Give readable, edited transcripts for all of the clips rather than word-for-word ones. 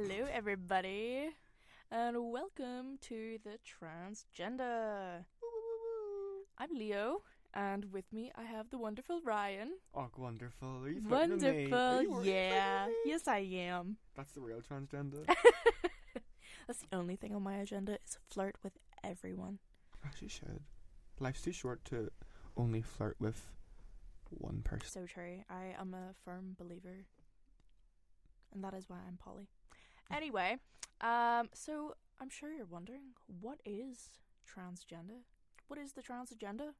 Hello, everybody, and welcome to the Transgender. I'm Leo, and with me I have the wonderful Ryan. Oh, wonderful! Are you threatening me? Are you worried? Yeah, yes, I am. That's the real transgender. That's the only thing on my agenda is flirt with everyone. As you should. Life's too short to only flirt with one person. So true. I am a firm believer, and that is why I'm poly. Anyway, so I'm sure you're wondering, what is transgender? What is the trans agenda?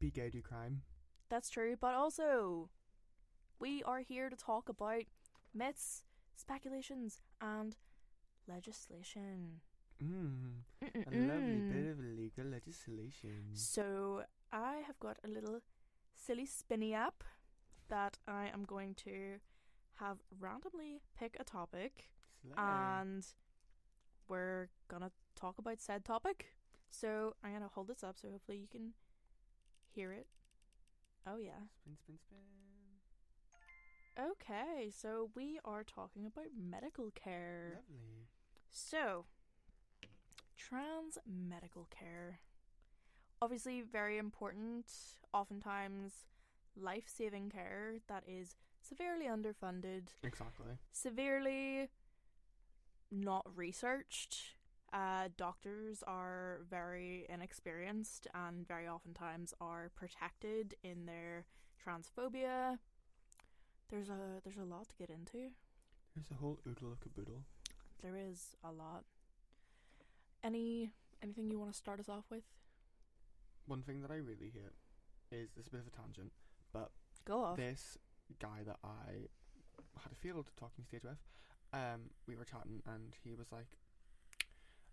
Be gay, do crime. That's true, but also, we are here to talk about myths, speculations, and legislation. A lovely bit of legal legislation. So, I have got a little silly spinny app that I am going to have randomly pick a topic, and we're gonna talk about said topic. So I'm gonna hold this up so hopefully you can hear it. Oh yeah. Spin, spin, spin. Okay, so we are talking about medical care. Lovely. So, trans medical care. Obviously very important, oftentimes life-saving care that is severely underfunded. Exactly. Severely not researched. Doctors are very inexperienced and very oftentimes are protected in their transphobia. There's a lot to get into. There's a whole oodle of caboodle. There is a lot. Anything you want to start us off with? One thing that I really hate is this, a bit of a tangent, but go off. This guy that I had a field talking stage with, we were chatting and he was like,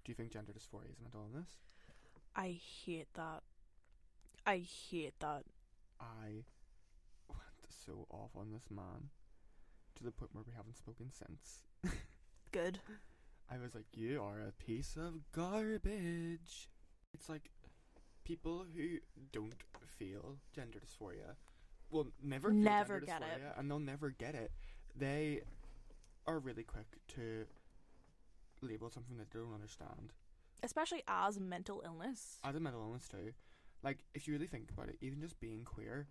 do you think gender dysphoria is mental illness? I hate that. I went so off on this man to the point where we haven't spoken since. Good. I was like, you are a piece of garbage. It's like, people who don't feel gender dysphoria will never get it, and they'll never get it. They are really quick to label something that they don't understand, especially as mental illness. As a mental illness too. Like, if you really think about it, even just being queer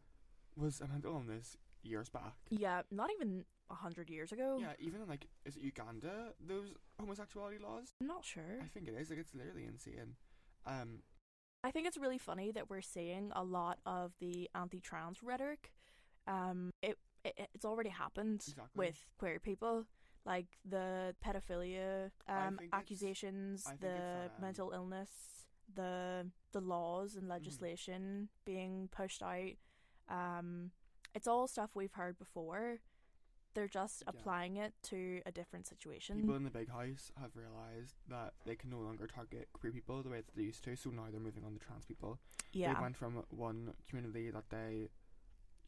was a mental illness years back. Yeah, not even 100 years ago. Yeah, even in, like, is it Uganda, those homosexuality laws? I'm not sure. I think it is. Like, it's literally insane. I think it's really funny that we're seeing a lot of the anti-trans rhetoric. It's already happened with queer people, like the pedophilia accusations, the mental illness, the laws and legislation being pushed out. It's all stuff we've heard before. They're just applying it to a different situation. People in the big house have realised that they can no longer target queer people the way that they used to, so now they're moving on to trans people. Yeah. They went from one community that they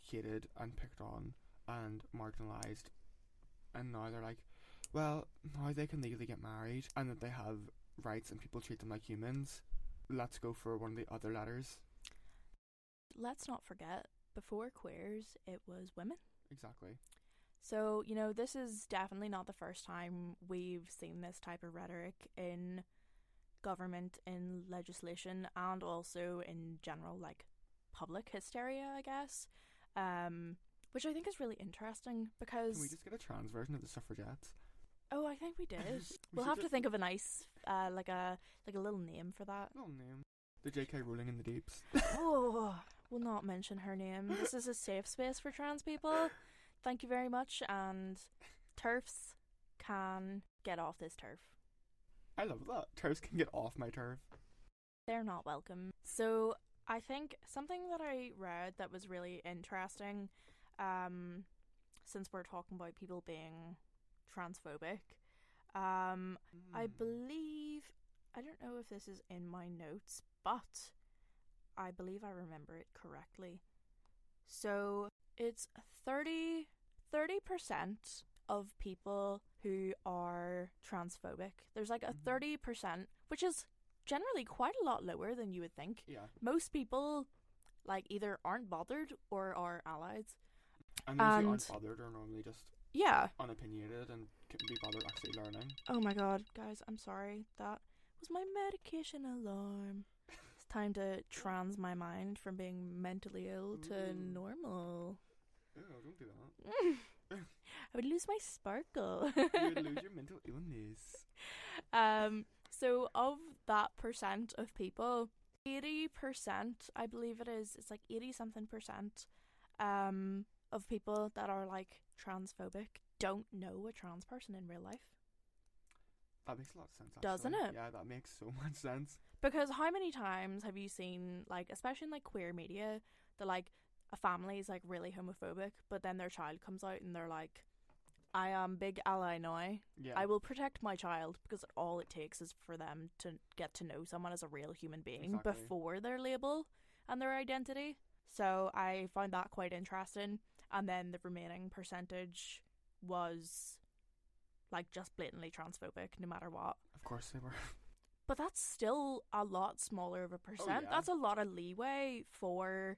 hated and picked on and marginalised, and now they're like, well, now they can legally get married and that they have rights and people treat them like humans. Let's go for one of the other ladders. Let's not forget, before queers, it was women. Exactly. So, you know, this is definitely not the first time we've seen this type of rhetoric in government, in legislation, and also in general, like, public hysteria, I guess. Which I think is really interesting because... Can we just get a trans version of the suffragettes? Oh, I think we did. We'll have to think of a nice, like a little name for that. Little name. The JK Rowling in the Deeps. Oh, we'll not mention her name. This is a safe space for trans people. Thank you very much, and TERFs can get off this turf. I love that. TERFs can get off my turf. They're not welcome. So I think something that I read that was really interesting, since we're talking about people being transphobic, I believe, I don't know if this is in my notes, but I believe I remember it correctly. So it's 30% of people who are transphobic. There's like a 30%, which is generally quite a lot lower than you would think. Yeah. Most people, like, either aren't bothered or are allies. And those who aren't bothered are normally just unopinionated and couldn't be bothered actually learning. Oh my god, guys, I'm sorry. That was my medication alarm. It's time to trans my mind from being mentally ill to normal. Oh, don't do that. I would lose my sparkle. You would lose your mental illness. So of that percent of people, 80%, I believe it is, it's like 80-something%, of people that are like transphobic don't know a trans person in real life. That makes a lot of sense, actually. Doesn't it? Yeah, that makes so much sense. Because how many times have you seen, like, especially in like queer media, that like a family is like really homophobic, but then their child comes out and they're like, I am big ally now. Yeah. I will protect my child, because all it takes is for them to get to know someone as a real human being before their label and their identity. So I found that quite interesting. And then the remaining percentage was like just blatantly transphobic no matter what. Of course they were. But that's still a lot smaller of a percent. Oh, yeah. That's a lot of leeway for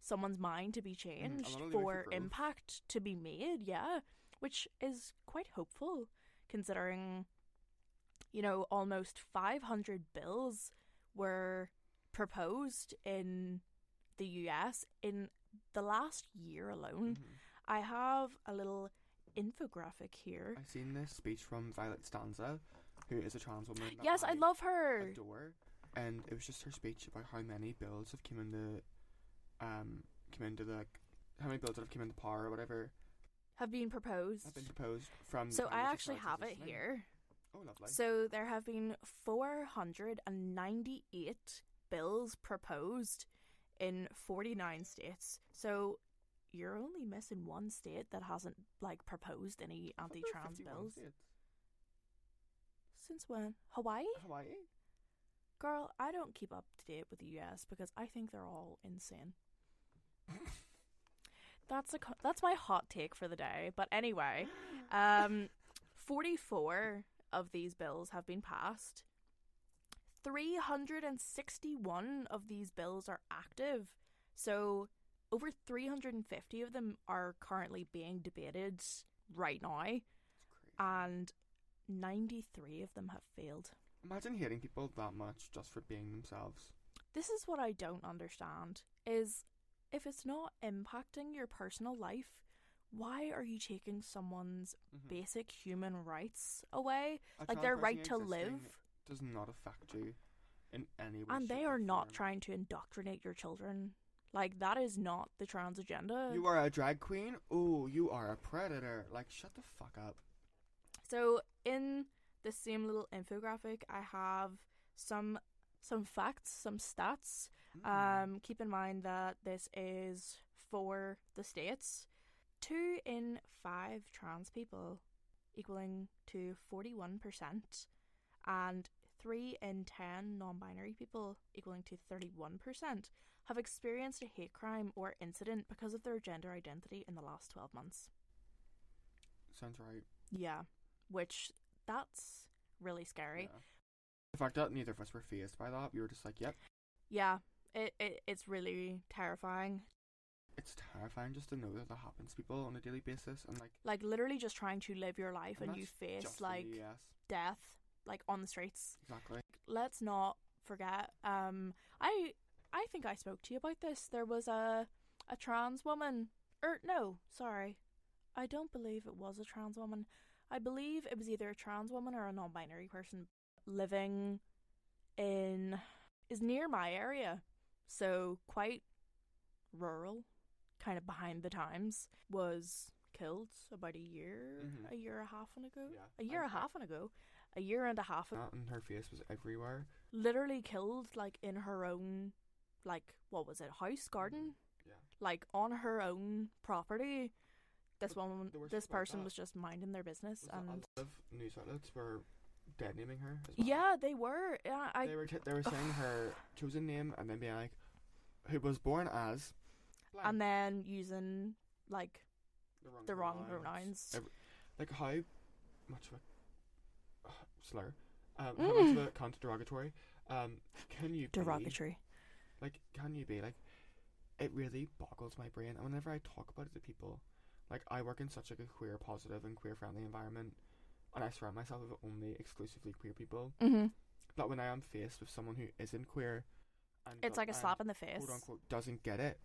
someone's mind to be changed, for impact to be made, yeah. Which is quite hopeful, considering, you know, almost 500 bills were proposed in the US in the last year alone. Mm-hmm. I have a little infographic here. I've seen this speech from Violet Stanza, who is a trans woman that I love her. Adore. And it was just her speech about how many bills have come into power or whatever. Have been proposed from... So I actually have it here. Oh, lovely. So there have been 498 bills proposed in 49 states. So you're only missing one state that hasn't, like, proposed any anti-trans bills. States. Since when? Hawaii? Girl, I don't keep up to date with the US because I think they're all insane. That's my hot take for the day. But anyway, 44 of these bills have been passed. 361 of these bills are active. So over 350 of them are currently being debated right now. That's crazy. And 93 of them have failed. Imagine hating people that much just for being themselves. This is what I don't understand, is... if it's not impacting your personal life, why are you taking someone's basic human rights away? Like their right to live does not affect you in any way. And they are not trying to indoctrinate your children. Like, that is not the trans agenda. You are a drag queen? Oh, you are a predator. Like, shut the fuck up. So in the same little infographic, I have some facts, some stats. Keep in mind that this is for the states. 2 in 5 trans people, equaling to 41%, and 3 in 10 non-binary people, equaling to 31%, have experienced a hate crime or incident because of their gender identity in the last 12 months. Sounds right. Yeah, which that's really scary. Yeah. The fact that neither of us were phased by that, we were just like, yep. Yeah, it's really terrifying. It's terrifying just to know that happens to people on a daily basis, and like literally just trying to live your life and you face like death, like on the streets. Exactly. Let's not forget. I think I spoke to you about this. There was a trans woman, or no, sorry, I don't believe it was a trans woman. I believe it was either a trans woman or a non-binary person. Living in is near my area, so quite rural, kind of behind the times, was killed about a year and a half ago. And her face was everywhere, literally killed like in her own, like, what was it, house, garden, like on her own property. This person was just minding their business, and a lot of news outlets were dead naming her as well. Yeah, they were. They were saying her chosen name and then being like, who was born as blank. And then using like the wrong pronouns. Like, how much of a slur, how much of a cunt derogatory, can you be like, it really boggles my brain. And whenever I talk about it to people, like, I work in such like a queer positive and queer friendly environment, and I surround myself with only exclusively queer people, mm-hmm. that when I am faced with someone who isn't queer, and it's like a slap in the face, quote unquote, doesn't get it,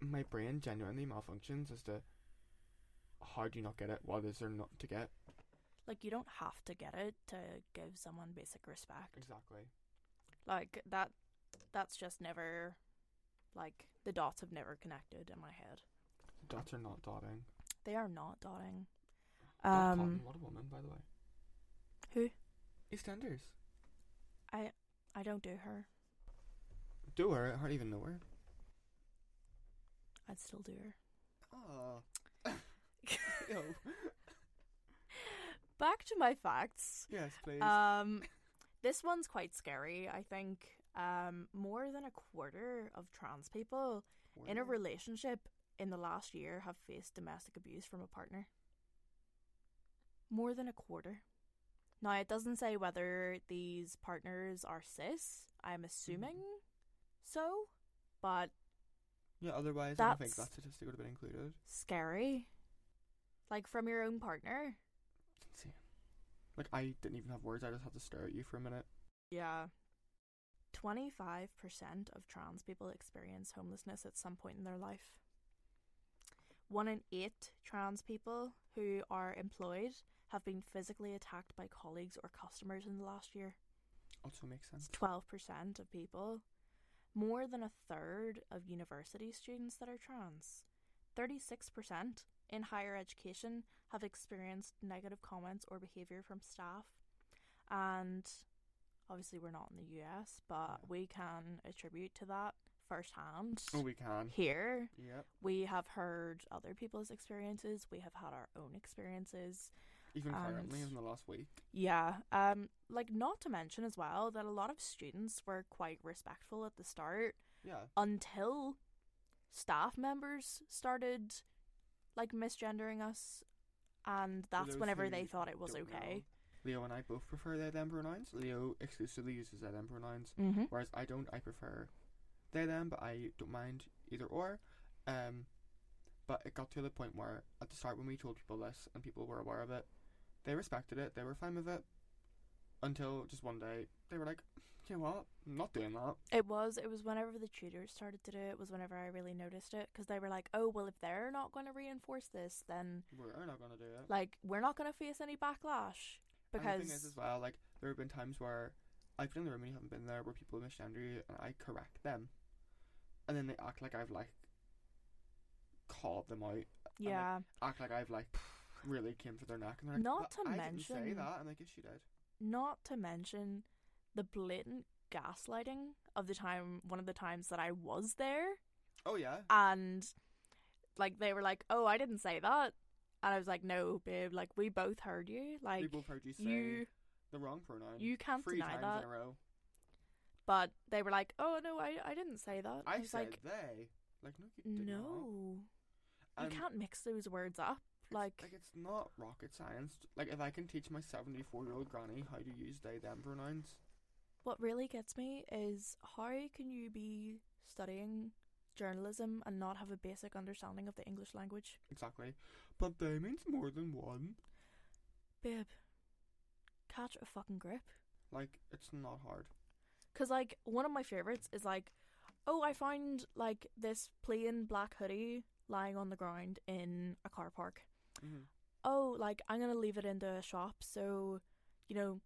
my brain genuinely malfunctions as to how do you not get it? What is there not to get? Like, you don't have to get it to give someone basic respect. Exactly. Like, that's just never, like, the dots have never connected in my head. The dots are not dotting. They are not dotting. What a woman, by the way. Who? EastEnders. I don't do her. Do her? I don't even know her. I'd still do her. Oh. Yo. Back to my facts. Yes, please. This one's quite scary, I think. More than a quarter of trans people in a relationship in the last year have faced domestic abuse from a partner. More than a quarter. Now, it doesn't say whether these partners are cis. I'm assuming so, but... Yeah, otherwise I don't think that statistic would have been included. Scary. Like, from your own partner. It's insane. Like, I didn't even have words, I just had to stare at you for a minute. Yeah. 25% of trans people experience homelessness at some point in their life. 1 in 8 trans people who are employed have been physically attacked by colleagues or customers in the last year. Also makes sense. 12% of people. More than a third of university students that are trans. 36% in higher education have experienced negative comments or behaviour from staff. And obviously we're not in the US, but we can attribute to that firsthand. Oh, we can. Here. Yep. We have heard other people's experiences. We have had our own experiences. Even currently in the last week. Yeah. Like, not to mention as well that a lot of students were quite respectful at the start. Yeah. Until staff members started... like, misgendering us, and that's whenever they thought it was okay. Know. Leo and I both prefer they, them pronouns. Leo exclusively uses they, them pronouns, mm-hmm. whereas I don't. I prefer they, them, but I don't mind either or. But it got to the point where, at the start, when we told people this, and people were aware of it, they respected it, they were fine with it, until just one day, they were like, you know what, I'm not doing that. It was whenever the tutors started to do it, was whenever I really noticed it, because they were like, oh, well, if they're not going to reinforce this, then... we're not going to do it. Like, we're not going to face any backlash, because... And the thing is, as well, like, there have been times where I've been in the room and you haven't been there, where people misgender you, and I correct them, and then they act like I've, like, called them out. Yeah. And, like, act like I've, like, really came for their neck, and they're like, not to mention... I didn't say that, and, like, yes, you did. Not to mention... the blatant gaslighting of one of the times that I was there. Oh, yeah. And, like, they were like, oh, I didn't say that. And I was like, no, babe, like, we both heard you. Like, we both heard you say the wrong pronoun. You can't deny that. 3 times in a row. But they were like, oh, no, I didn't say that. I was said like, they. Like, no, you didn't. No. You can't mix those words up. Like, it's not rocket science. Like, if I can teach my 74-year-old granny how to use they, them pronouns... What really gets me is how can you be studying journalism and not have a basic understanding of the English language? Exactly. But they means more than one. Babe, catch a fucking grip. Like, it's not hard. Because, like, one of my favourites is, like, oh, I found, like, this plain black hoodie lying on the ground in a car park. Mm-hmm. Oh, like, I'm going to leave it into a shop, so, you know...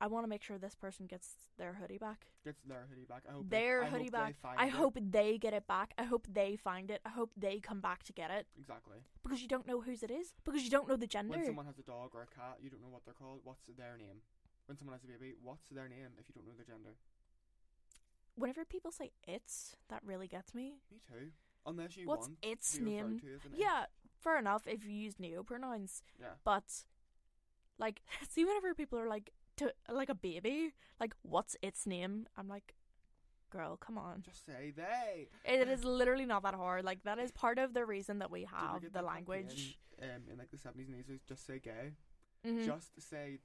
I want to make sure this person gets their hoodie back. I hope they get it back. I hope they find it. I hope they come back to get it. Exactly. Because you don't know whose it is. Because you don't know the gender. When someone has a dog or a cat, you don't know what they're called. What's their name? When someone has a baby, what's their name if you don't know their gender? Whenever people say it's, that really gets me. Me too. Unless you what's want its name? To as an yeah, it. Fair enough if you use neopronouns. Yeah. But, like, see whenever people are like, to like a baby, like, what's its name? I'm like, girl, come on, just say they. It is literally not that hard. Like, that is part of the reason that we have the language in like the 70s and 80s. Just say gay. Mm-hmm. just say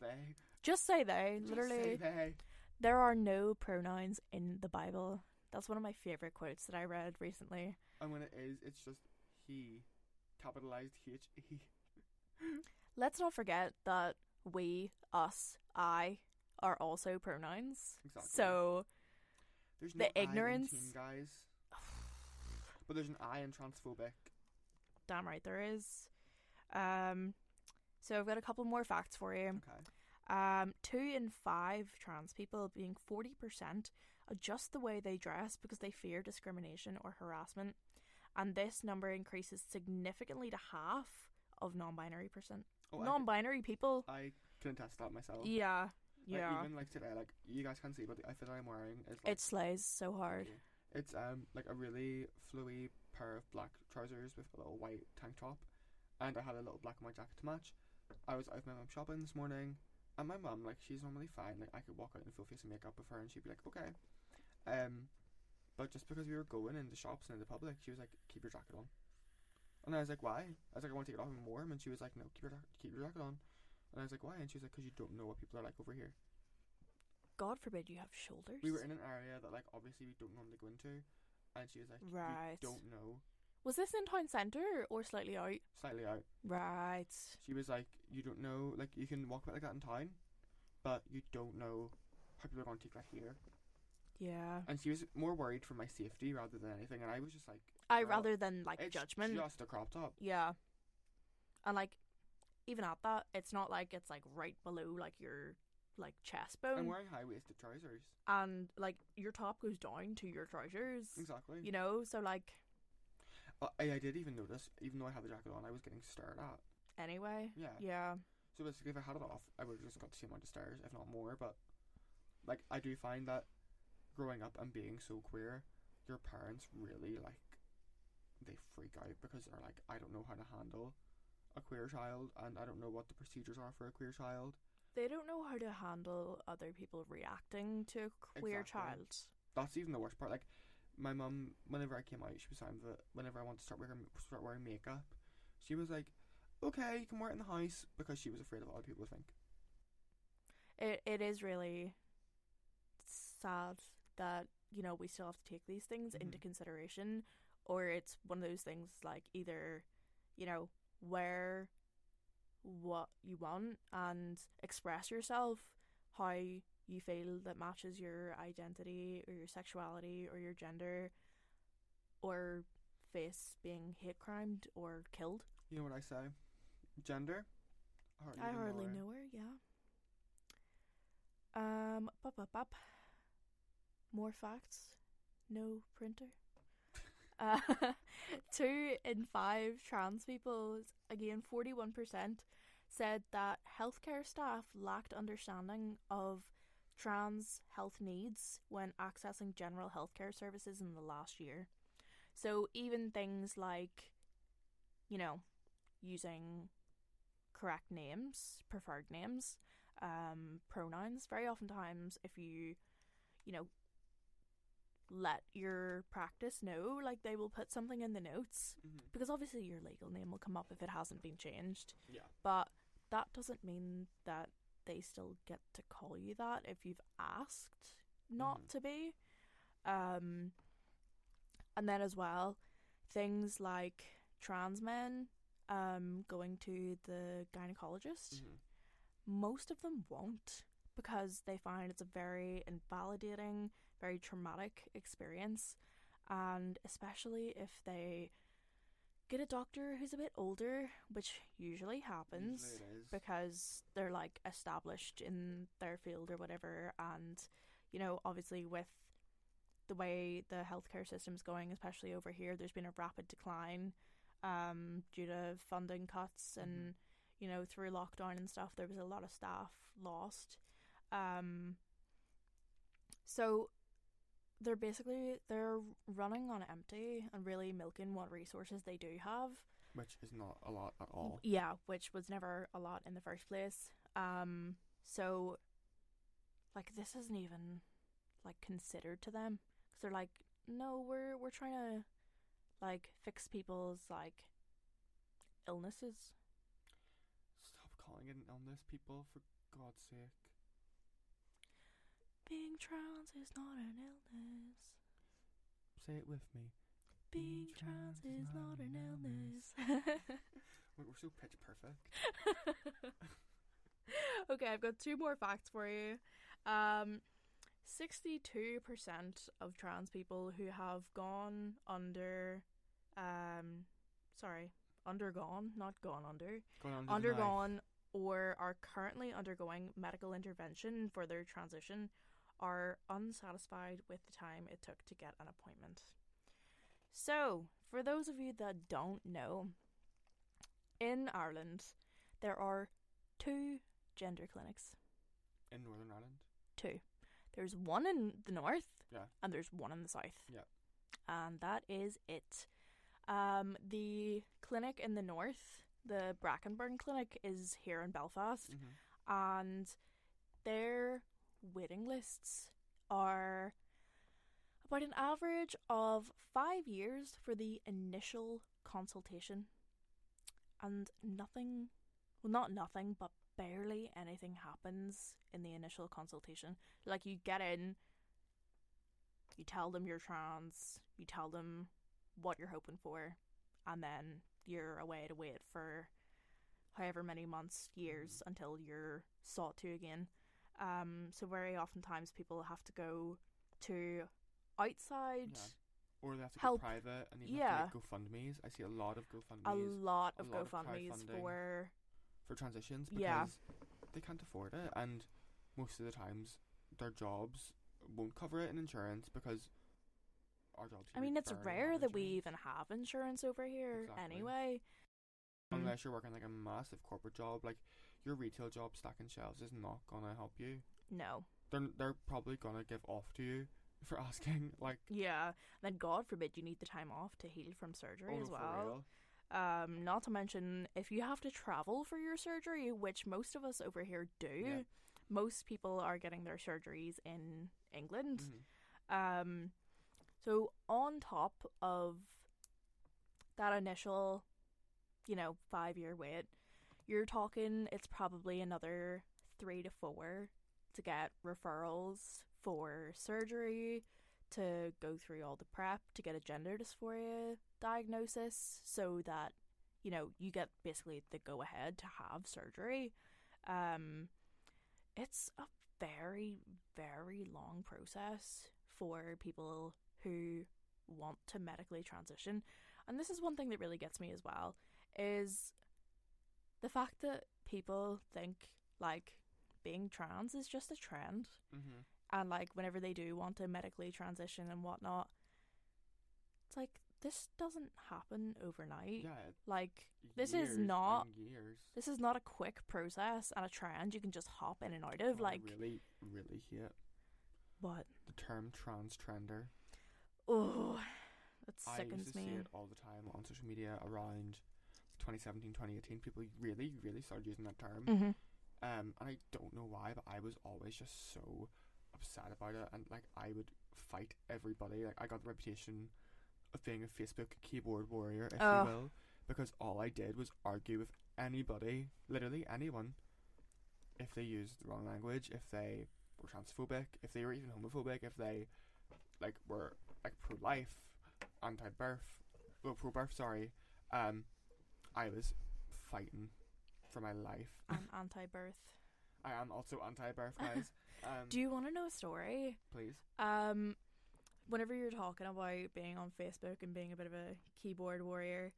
they literally say they. There are no pronouns in the Bible. That's one of my favorite quotes that I read recently, and when it is, it's just he, capitalized H-E. Let's not forget that we, us, I are also pronouns. Exactly. So there's no the ignorance, I in teen guys. But there's an I in transphobic. Damn right there is. So I've got a couple more facts for you. Okay. 2 in 5 trans people, being 40%, adjust the way they dress because they fear discrimination or harassment. And this number increases significantly to half of non-binary percent. Oh, non-binary people. I can attest that myself. Yeah. Yeah. Like, even like today, like you guys can see, but the outfit I'm wearing is like, it slays so hard. It's like a really flowy pair of black trousers with a little white tank top, and I had a little black and white jacket to match. I was out with my mum shopping this morning, and my mum, like, she's normally fine. Like, I could walk out in full face of makeup with her, and she'd be like, okay. But just because we were going in the shops and in the public, she was like, keep your jacket on. And I was like, why? I was like, I want to take it off and warm. And she was like, no, keep your jacket on. And I was like, why? And she was like, because you don't know what people are like over here. God forbid you have shoulders. We were in an area that, like, obviously we don't normally go into. And she was like, right. We don't know. Was this in town centre or slightly out? Slightly out. Right. She was like, you don't know. Like, you can walk about like that in town, but you don't know how people are going to take that here. Yeah. And she was more worried for my safety rather than anything. And I was just like... rather than, like, it's judgment. It's just a crop top. Yeah. And, like, even at that, it's not like it's, like, right below, like, your, like, chest bone. I'm wearing high-waisted trousers. And, like, your top goes down to your trousers. Exactly. You know? So, like... I did even notice, even though I had the jacket on, I was getting stared at. Anyway? Yeah. Yeah. So, basically, if I had it off, I would have just got the same amount of stares, if not more. But, like, I do find that growing up and being so queer, your parents really, like, they freak out because they're like, I don't know how to handle a queer child, and I don't know what the procedures are for a queer child. They don't know how to handle other people reacting to a queer child. That's even the worst part. Like, my mum, whenever I came out, she was saying that whenever I wanted to start wearing makeup, she was like, okay, you can wear it in the house, because she was afraid of what other people think. It is really sad that, you know, we still have to take these things into consideration, or it's one of those things like, either, you know, wear what you want and express yourself how you feel that matches your identity or your sexuality or your gender, or face being hate crimed or killed. You know what I say? Gender? I hardly know her, yeah. Pop. More facts. No printer. 2 in 5 trans people, again 41%, said that healthcare staff lacked understanding of trans health needs when accessing general healthcare services in the last year. So even things like, you know, using correct names, preferred names, pronouns. Very oftentimes, if you know, let your practice know, like, they will put something in the notes, because obviously your legal name will come up if it hasn't been changed. Yeah. But that doesn't mean that they still get to call you that if you've asked not to be. And then as well, things like trans men going to the gynecologist, most of them won't, because they find it's a very invalidating, very traumatic experience. And especially if they get a doctor who's a bit older, which usually happens, because they're, like, established in their field or whatever. And, you know, obviously with the way the healthcare system's going, especially over here, there's been a rapid decline due to funding cuts and, you know, through lockdown and stuff, there was a lot of staff lost. So they're basically, they're running on empty and really milking what resources they do have, which is not a lot at all. Yeah, which was never a lot in the first place. So, like, this isn't even, like, considered to them, because they're like, no, we're trying to, like, fix people's, like, illnesses. Stop calling it an illness, people, for God's sake. Being trans is not an illness. Say it with me. Being trans is not an illness. We're so pitch perfect. Okay, I've got two more facts for you. 62% of trans people who have undergone or are currently undergoing medical intervention for their transition are unsatisfied with the time it took to get an appointment. So, for those of you that don't know, in Ireland, there are 2 gender clinics. In Northern Ireland? 2. There's one in the north, and there's one in the south. Yeah. And that is it. The clinic in the north, the Brackenburn Clinic, is here in Belfast, mm-hmm. and their waiting lists are about an average of 5 years for the initial consultation, and not nothing, but barely anything happens in the initial consultation. Like, you get in, you tell them you're trans, you tell them what you're hoping for, and then you're away to wait for however many months, years, until you're sought to again. So very oftentimes people have to go to outside, or they have to help. Go private, and they have to make GoFundMe's. I see a lot of GoFundMe's. For transitions, because they can't afford it, and most of the times their jobs won't cover it in insurance, because our jobs... I mean, it's rare that we even have insurance over here anyway. Unless you're working like a massive corporate job, like your retail job stacking shelves is not going to help you. No. They're probably going to give off to you for asking, like... Yeah, then God forbid you need the time off to heal from surgery as well. For real. Not to mention, if you have to travel for your surgery, which most of us over here do, most people are getting their surgeries in England. Mm-hmm. So on top of that initial, 5-year wait, you're talking it's probably another 3 to 4 to get referrals for surgery, to go through all the prep, to get a gender dysphoria diagnosis, so that you get basically the go ahead to have surgery. It's a very, very long process for people who want to medically transition. And this is one thing that really gets me as well, is the fact that people think like being trans is just a trend, mm-hmm. and like whenever they do want to medically transition and whatnot, it's like, this doesn't happen overnight. Yeah, like this is not a quick process and a trend you can just hop in and out of. Like, I really, really hate what the term trans trender. Oh, that sickens me. I used to see it all the time on social media around 2017, 2018. People really, really started using that term, mm-hmm. And I don't know why, but I was always just so upset about it, and like I would fight everybody. Like, I got the reputation of being a Facebook keyboard warrior, if you will, because all I did was argue with anybody, literally anyone, if they used the wrong language, if they were transphobic, if they were even homophobic, if they were pro-life, pro-birth. I was fighting for my life. I'm anti-birth. I am also anti-birth, guys. Do you want to know a story? Please. Whenever you're talking about being on Facebook and being a bit of a keyboard warrior,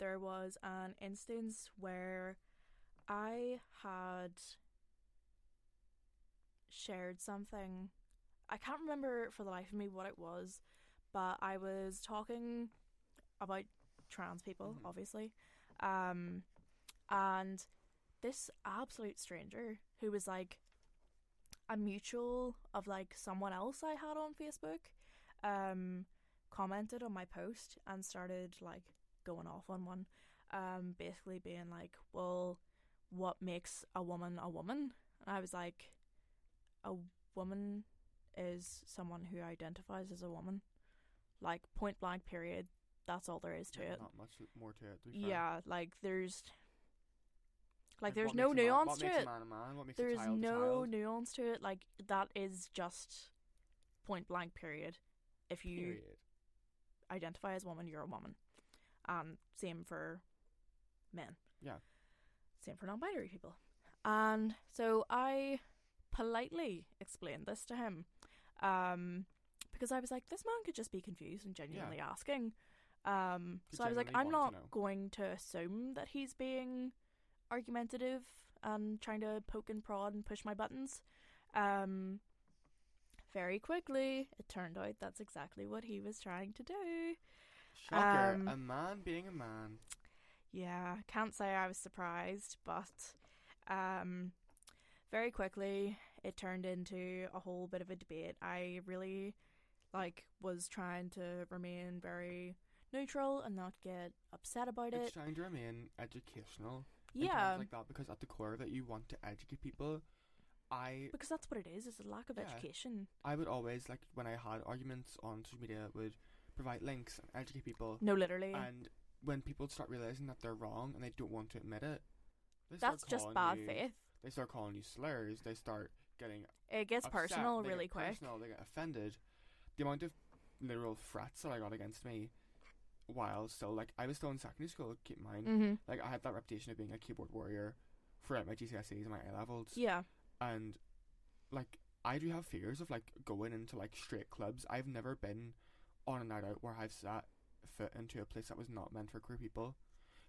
there was an instance where I had shared something. I can't remember for the life of me what it was, but I was talking about trans people, mm-hmm. obviously, and this absolute stranger who was like a mutual of like someone else I had on Facebook commented on my post and started like going off on one, basically being like, well, what makes a woman a woman? And I was like, a woman is someone who identifies as a woman, like, point blank period. That's all there is to it. Not much more to it. There's no nuance to it. There's no nuance to it. Like, that is just point blank period. If you identify as a woman, you're a woman. Same for men. Yeah. Same for non-binary people. And so I politely explained this to him, because I was like, this man could just be confused and genuinely asking. So I was like, I'm not going to assume that he's being argumentative and trying to poke and prod and push my buttons. Very quickly, it turned out that's exactly what he was trying to do. Shocker, a man being a man. Yeah, can't say I was surprised, but very quickly it turned into a whole bit of a debate. I really was trying to remain very neutral and not get upset about it. It's trying to remain educational. Yeah. Like that, because at the core that you want to educate people. Because that's what it is, it's a lack of education. I would always, when I had arguments on social media, would provide links and educate people. No, literally. And when people start realising that they're wrong and they don't want to admit it, that's just bad faith. They start calling you slurs, they start getting It gets upset, personal really quick. Personal, they get offended. The amount of literal threats that I got against me while still, I was still in secondary school, keep in mind. Mm-hmm. I had that reputation of being a keyboard warrior throughout my GCSEs and my A-levels. Yeah. And, I do have fears of, going into, straight clubs. I've never been on a night out where I've sat foot into a place that was not meant for queer people.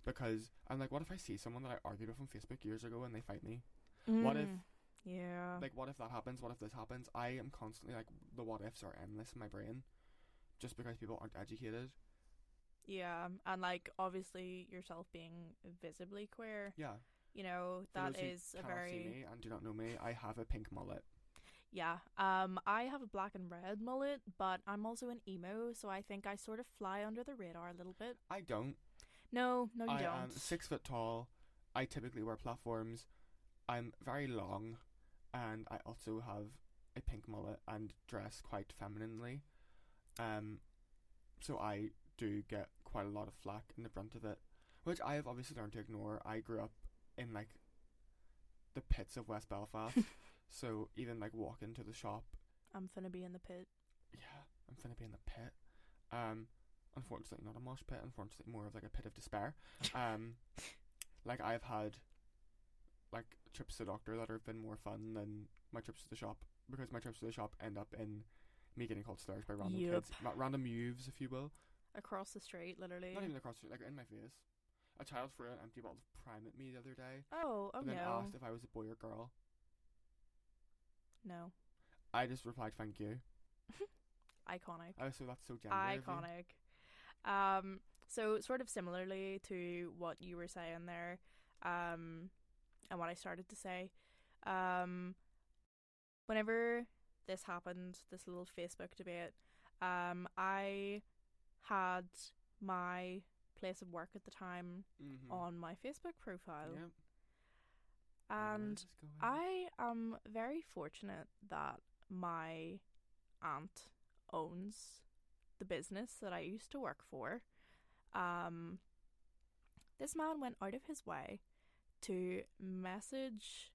Because I'm what if I see someone that I argued with on Facebook years ago and they fight me? Mm. What if... Yeah. What if that happens? What if this happens? I am constantly, the what ifs are endless in my brain. Just because people aren't educated. Yeah. And, obviously yourself being visibly queer. Yeah. You know, that is a very... see me and do not know me, I have a pink mullet. Yeah, I have a black and red mullet, but I'm also an emo, so I think I sort of fly under the radar a little bit. I don't. No, you don't. I am 6 foot tall, I typically wear platforms, I'm very long, and I also have a pink mullet and dress quite femininely. So I do get quite a lot of flack in the brunt of it, which I have obviously learned to ignore. I grew up in the pits of West Belfast, so even walk into the shop, I'm finna be in the pit. Yeah, I'm finna be in the pit. Unfortunately not a mosh pit, unfortunately more of a pit of despair. I've had trips to the doctor that have been more fun than my trips to the shop, because my trips to the shop end up in me getting called slurs by random kids, random youths, if you will, across the street. Literally not even across the street, in my face. A child threw an empty bottle of Prime at me the other day. Oh, and then asked if I was a boy or girl. No. I just replied, thank you. Iconic. Oh, so that's so gender. Iconic. So sort of similarly to what you were saying there, and what I started to say, whenever this happened, this little Facebook debate, I had my place of work at the time on my Facebook profile. Yep. And I am very fortunate that my aunt owns the business that I used to work for. This man went out of his way to message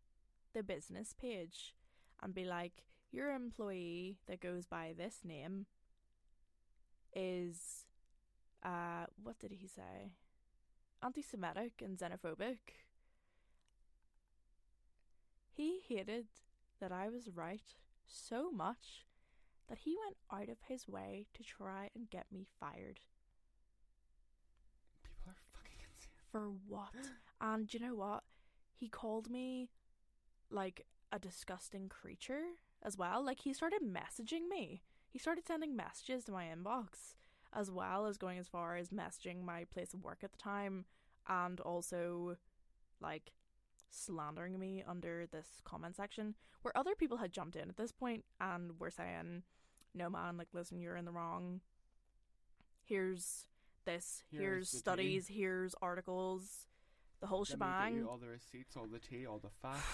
the business page and be like, your employee that goes by this name is... what did he say? Anti-Semitic and xenophobic. He hated that I was right so much that he went out of his way to try and get me fired. People are fucking insane. For what? And do you know what? He called me a disgusting creature as well. He started messaging me. He started sending messages to my inbox, as well as going as far as messaging my place of work at the time, and also slandering me under this comment section where other people had jumped in at this point and were saying, no man, listen, you're in the wrong. Here's this, here's studies, here's articles, the whole shebang. Let me get you all the receipts, all the tea, all the facts.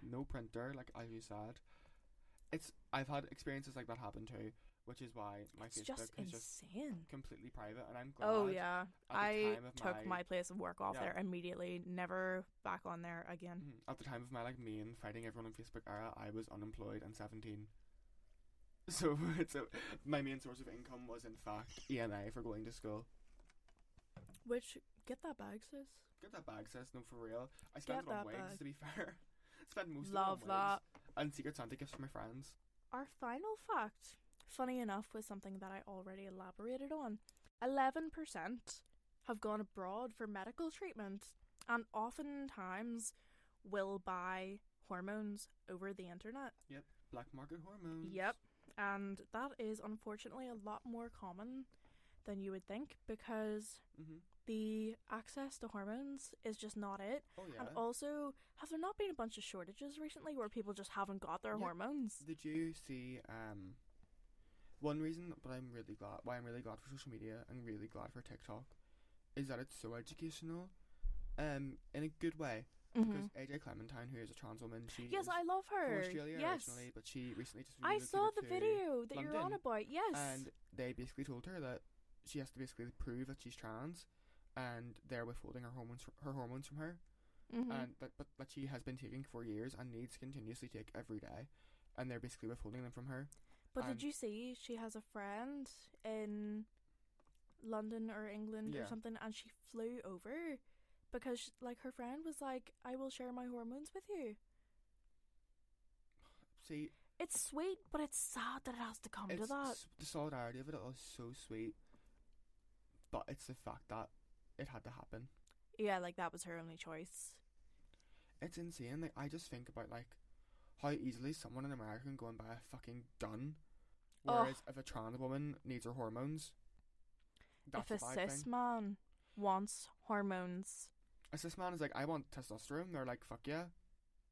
No printer, as you said. I've had experiences like that happen too. Which is why my Facebook is just completely private, and I'm glad. Oh yeah, I took my place of work off there immediately, never back on there again. Mm-hmm. At the time of my main fighting everyone on Facebook era, I was unemployed and 17, so my main source of income was in fact ENA for going to school. Which, get that bag, sis. Get that bag, sis. No, for real. I spent it on wigs, bag. To be fair. Spent most of it on wigs. And Secret Santa gifts for my friends. Our final fact, funny enough, was something that I already elaborated on. 11% have gone abroad for medical treatment and oftentimes will buy hormones over the internet. Yep, black market hormones. Yep, and that is unfortunately a lot more common than you would think because the access to hormones is just not it. Oh, yeah. And also, have there not been a bunch of shortages recently where people just haven't got their hormones? Did you see... One reason but I'm really glad for social media and really glad for TikTok is that it's so educational in a good way. Because AJ Clementine, who is a trans woman, she is I love her. From Australia originally, but she recently just I saw the video that London, you're on about, yes. And they basically told her that she has to basically prove that she's trans and they're withholding her hormones from her. And that she has been taking for years and needs to continuously take every day. And they're basically withholding them from her. But did you see she has a friend in London or England or something, and she flew over because her friend was like, I will share my hormones with you. See, it's sweet, but it's sad that it has to come to that. The solidarity of it all is so sweet, but it's the fact that it had to happen. Yeah, that was her only choice. It's insane. I just think about how easily someone in America can go and buy a fucking gun, whereas if a trans woman needs her hormones, that's if a cis man wants hormones, a cis man is like, I want testosterone. They're like, fuck yeah.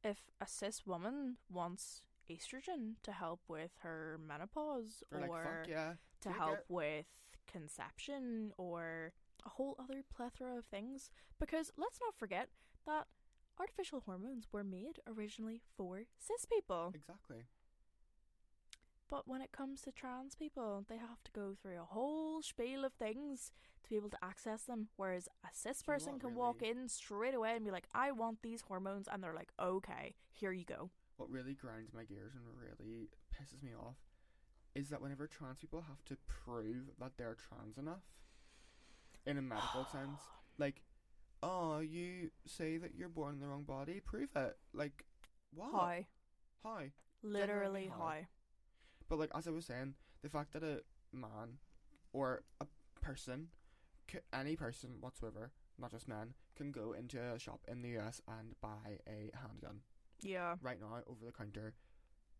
If a cis woman wants estrogen to help with her menopause, they're or fuck yeah, to help with conception, or a whole other plethora of things, because let's not forget that artificial hormones were made originally for cis people. Exactly. But when it comes to trans people, they have to go through a whole spiel of things to be able to access them, whereas a cis person can walk in straight away and be like, I want these hormones, and they're like, okay, here you go. What really grinds my gears and really pisses me off is that whenever trans people have to prove that they're trans enough, in a medical sense, oh, you say that you're born in the wrong body? Prove it. What? How? Literally how? But as I was saying, the fact that a man or a person, any person whatsoever, not just men, can go into a shop in the US and buy a handgun. Yeah. Right now, over the counter,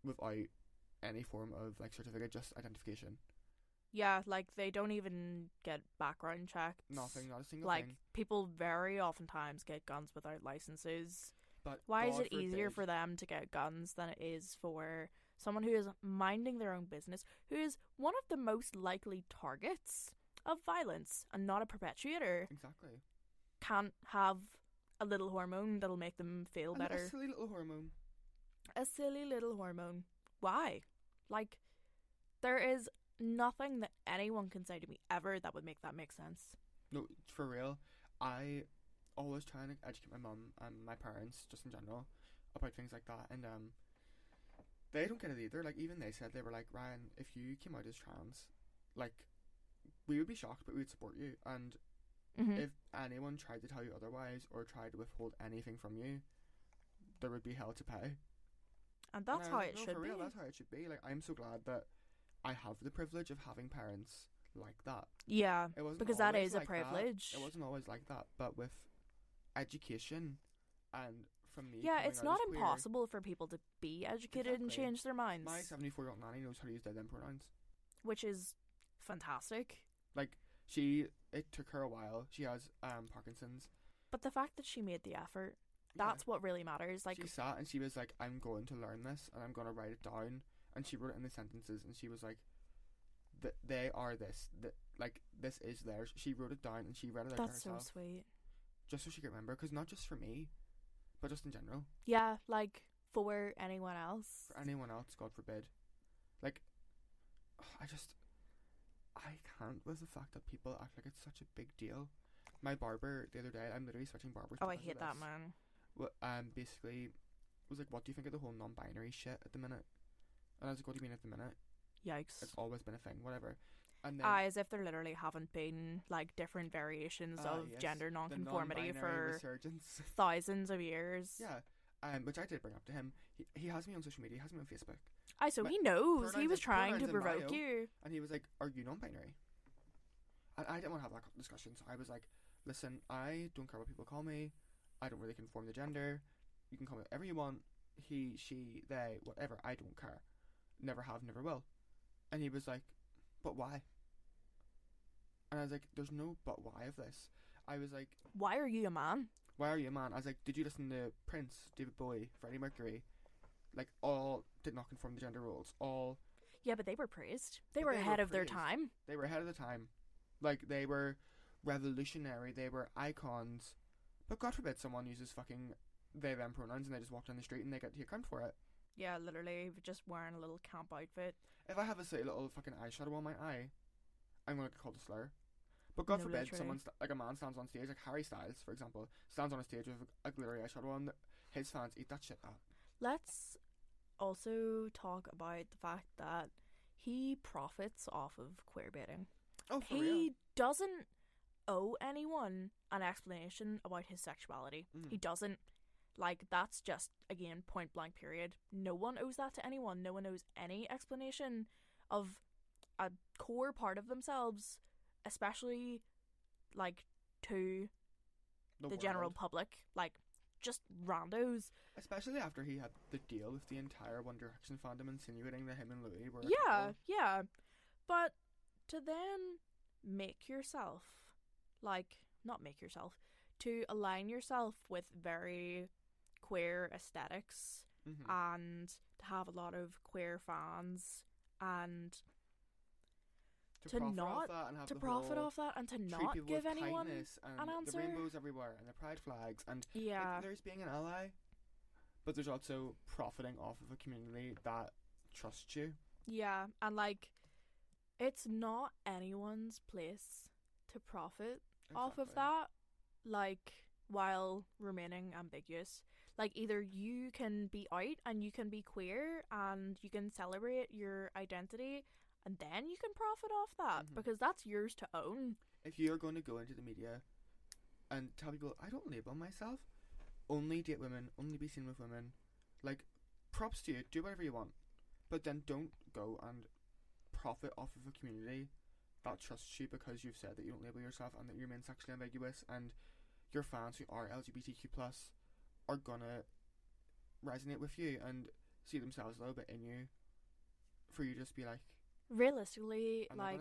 without any form of certificate, just identification. Yeah, they don't even get background checked. Nothing, not a single thing. People very oftentimes get guns without licenses. But why is it easier for them to get guns than it is for someone who is minding their own business, who is one of the most likely targets of violence and not a perpetuator? Exactly. Can't have a little hormone that'll make them feel better. A silly little hormone. A silly little hormone. Why? There is... nothing that anyone can say to me ever that would make that make sense. No, for real. I always try and educate my mum and my parents, just in general, about things like that. And they don't get it either. Even they said, they were like, Ryan, if you came out as trans, we would be shocked, but we would support you. And if anyone tried to tell you otherwise or tried to withhold anything from you, there would be hell to pay. And that's how it should be. No, for real, that's how it should be. I'm so glad that I have the privilege of having parents like that. Yeah, because that is a privilege. It wasn't always like that, but with education and from me... Yeah, it's not impossible for people to be educated and change their minds. My 74-year-old nanny knows how to use they/them pronouns. Which is fantastic. It took her a while. She has Parkinson's. But the fact that she made the effort, that's what really matters. She sat and she was like, I'm going to learn this and I'm going to write it down. And she wrote it in the sentences, and she was like, they are this. This is theirs. She wrote it down, and she read it out to herself. That's so sweet. Just so she could remember, because not just for me, but just in general. Yeah, for anyone else. For anyone else, God forbid. I can't with the fact that people act like it's such a big deal. My barber, the other day, I'm literally switching barbers. Oh, I hate that, man. Well, basically, was like, what do you think of the whole non-binary shit at the minute? And I was like, what do you mean at the minute? Yikes. It's always been a thing, whatever. And then, as if there literally haven't been like different variations of gender nonconformity for thousands of years. Yeah, which I did bring up to him. He has me on social media. He has me on Facebook. So he knows. He was trying to provoke you. And he was like, "Are you non-binary?" And I didn't want to have that discussion. So I was like, "Listen, I don't care what people call me. I don't really conform to gender. You can call me whatever you want. He, she, they, whatever. I don't care. Never have, never will." And he was like, "But why?" And I was like, "There's no but why of this." I was like, "Why are you a man? Why are you a man?" I was like, "Did you listen to Prince, David Bowie, Freddie Mercury? Like, all did not conform to gender roles. All." Yeah, but they were praised. They were ahead of their time. They were ahead of the time. Like, they were revolutionary. They were icons. But God forbid someone uses fucking they, them pronouns and they just walk down the street and they get to account for it. Yeah, literally, just wearing a little camp outfit. If I have a silly little fucking eyeshadow on my eye, I'm going to get called a slur. But God forbid someone, like a man stands on stage, like Harry Styles, for example, stands on a stage with a glittery eyeshadow on, his fans eat that shit up. Let's also talk about the fact that he profits off of queerbaiting. Oh, for real? He doesn't owe anyone an explanation about his sexuality. He doesn't. Like, that's just, again, point blank period. No one owes that to anyone. No one owes any explanation of a core part of themselves, especially, like, to the general public. Like, just randos. Especially after he had the deal with the entire One Direction fandom insinuating that him and Louis were... Yeah. But to then make yourself, like, not make yourself, to align yourself with very... queer aesthetics and to have a lot of queer fans and to profit off that and to not give anyone an answer. The rainbows everywhere and the pride flags and like, there's being an ally, but there's also profiting off of a community that trusts you. Yeah, and like, it's not anyone's place to profit off of that, like, while remaining ambiguous. Like, either you can be out and you can be queer and you can celebrate your identity and then you can profit off that because that's yours to own. If you're going to go into the media and tell people, "I don't label myself, only date women, only be seen with women," like, props to you, do whatever you want. But then don't go and profit off of a community that trusts you because you've said that you don't label yourself and that you remain sexually ambiguous and your fans who are LGBTQ+, are gonna resonate with you and see themselves a little bit in you, for you just be like, realistically, like,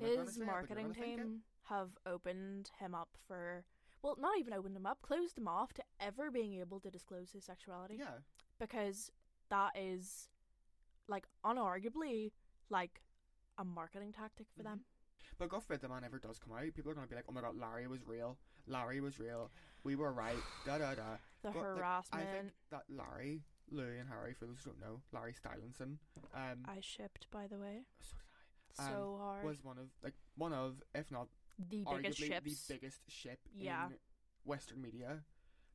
his marketing team have opened him up for, well, not even opened him up, closed him off to ever being able to disclose his sexuality. Yeah, because that is, like, unarguably, like, a marketing tactic for them. But God forbid the man ever does come out, people are gonna be like, "Oh my God, Larry was real. We were right." The harassment. I think that Larry, Louis, and Harry, for those who don't know, Larry Stylinson. I shipped, by the way. So did I. So hard. Was one of, if not the biggest ships. The biggest ship in Western media.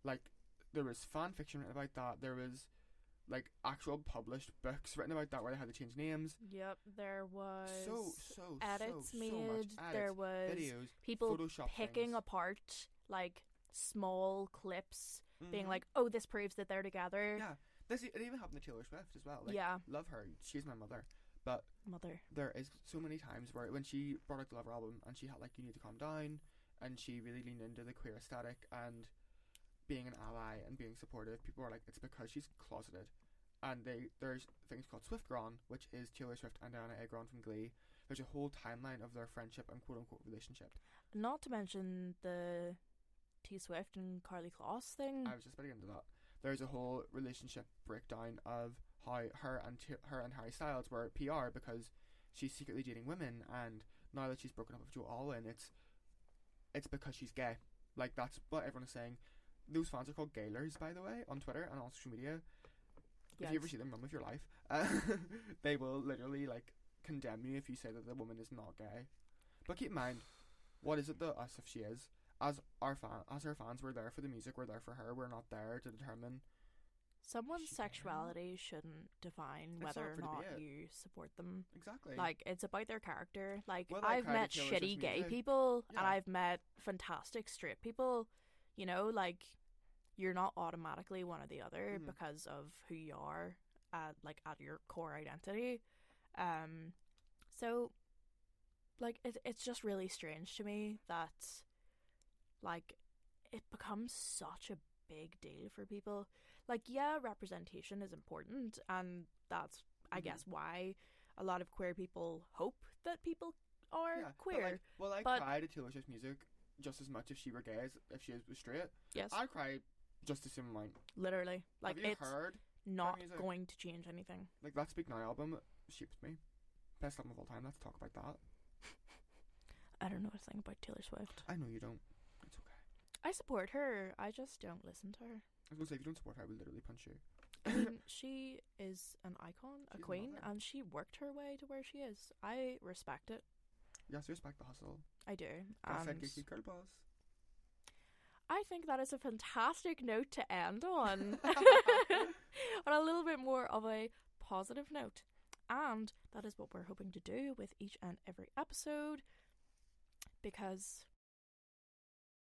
Like, there was fan fiction written about that. There was, like, actual published books written about that where they had to change names. Yep, there was so edits made. So much edits, there was videos, people picking apart, like, small clips, being like, "Oh, this proves that they're together." Yeah, it even happened to Taylor Swift as well. Like, love her. She's my mother. But there is so many times where when she brought out the Lover album and she had, like, "You Need to Calm Down," and she really leaned into the queer aesthetic and being an ally and being supportive, people are like, "It's because she's closeted." And there's things called Swift-Gron, which is Taylor Swift and Diana Agron from Glee. There's a whole timeline of their friendship and quote-unquote relationship. Not to mention the T-Swift and Karlie Kloss thing. I was just about to get into that. There's a whole relationship breakdown of how her and Harry Styles were PR because she's secretly dating women, and now that she's broken up with Joe Alwyn, it's because she's gay. Like, that's what everyone is saying. Those fans are called Gaylers, by the way, on Twitter and on social media. Yes. If you ever see them, run with your life. They will literally, like, condemn you if you say that the woman is not gay. But keep in mind, what is it to us if she is? As her fans, we're there for the music, we're there for her, we're not there to determine Someone's sexuality shouldn't define whether or not you support them. Exactly. Like, it's about their character. Like, I've met shitty gay people, and I've met fantastic straight people. You know, like, you're not automatically one or the other because of who you are, like, at your core identity. So, like, it's just really strange to me that, like, it becomes such a big deal for people. Like, yeah, representation is important, and that's, I guess, why a lot of queer people hope that people are queer. But, like, well, I cried at Taylor Swift's music just as much if she were gay as if she was straight. Yes. I cried just the same amount. Literally. Like, it's not going to change anything. Like, that Speak Now album shaped me. Best album of all time. Let's talk about that. I don't know a thing about Taylor Swift. I know you don't. It's okay. I support her. I just don't listen to her. I was going to say, if you don't support her, I will literally punch you. I mean, she is an icon, a queen, and she worked her way to where she is. I respect it. Yes, respect the hustle. I do. And girl boss. I think that is a fantastic note to end on. On a little bit more of a positive note. And that is what we're hoping to do with each and every episode. Because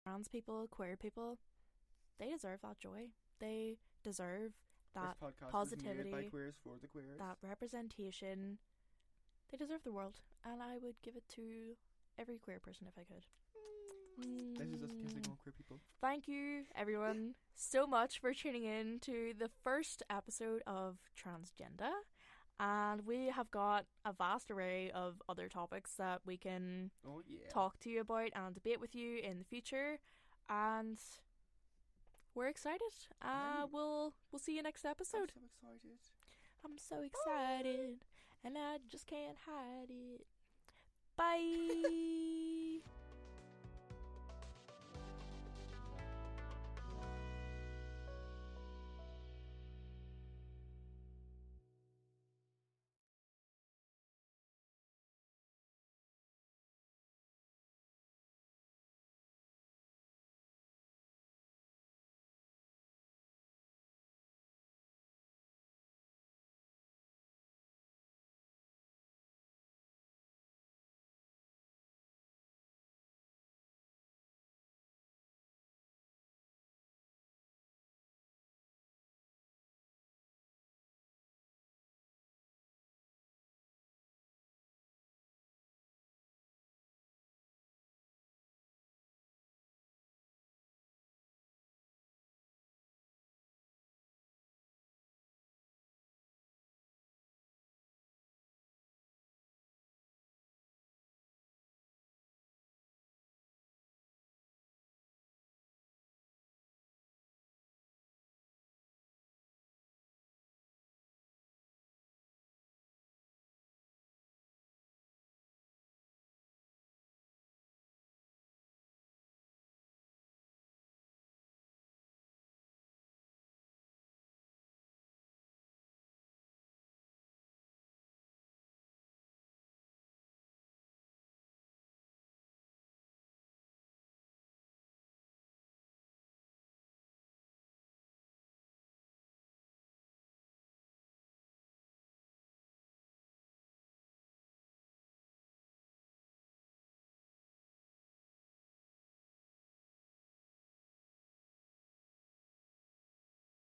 trans people, queer people, they deserve that joy. They deserve that positivity, by queers for the queers, that representation. They deserve the world, and I would give it to every queer person if I could. This is us kissing all queer people. Thank you, everyone, so much for tuning in to the first episode of Transgender, and we have got a vast array of other topics that we can talk to you about and debate with you in the future, and we're excited. We'll see you next episode. I'm so excited, and I just can't hide it. Bye.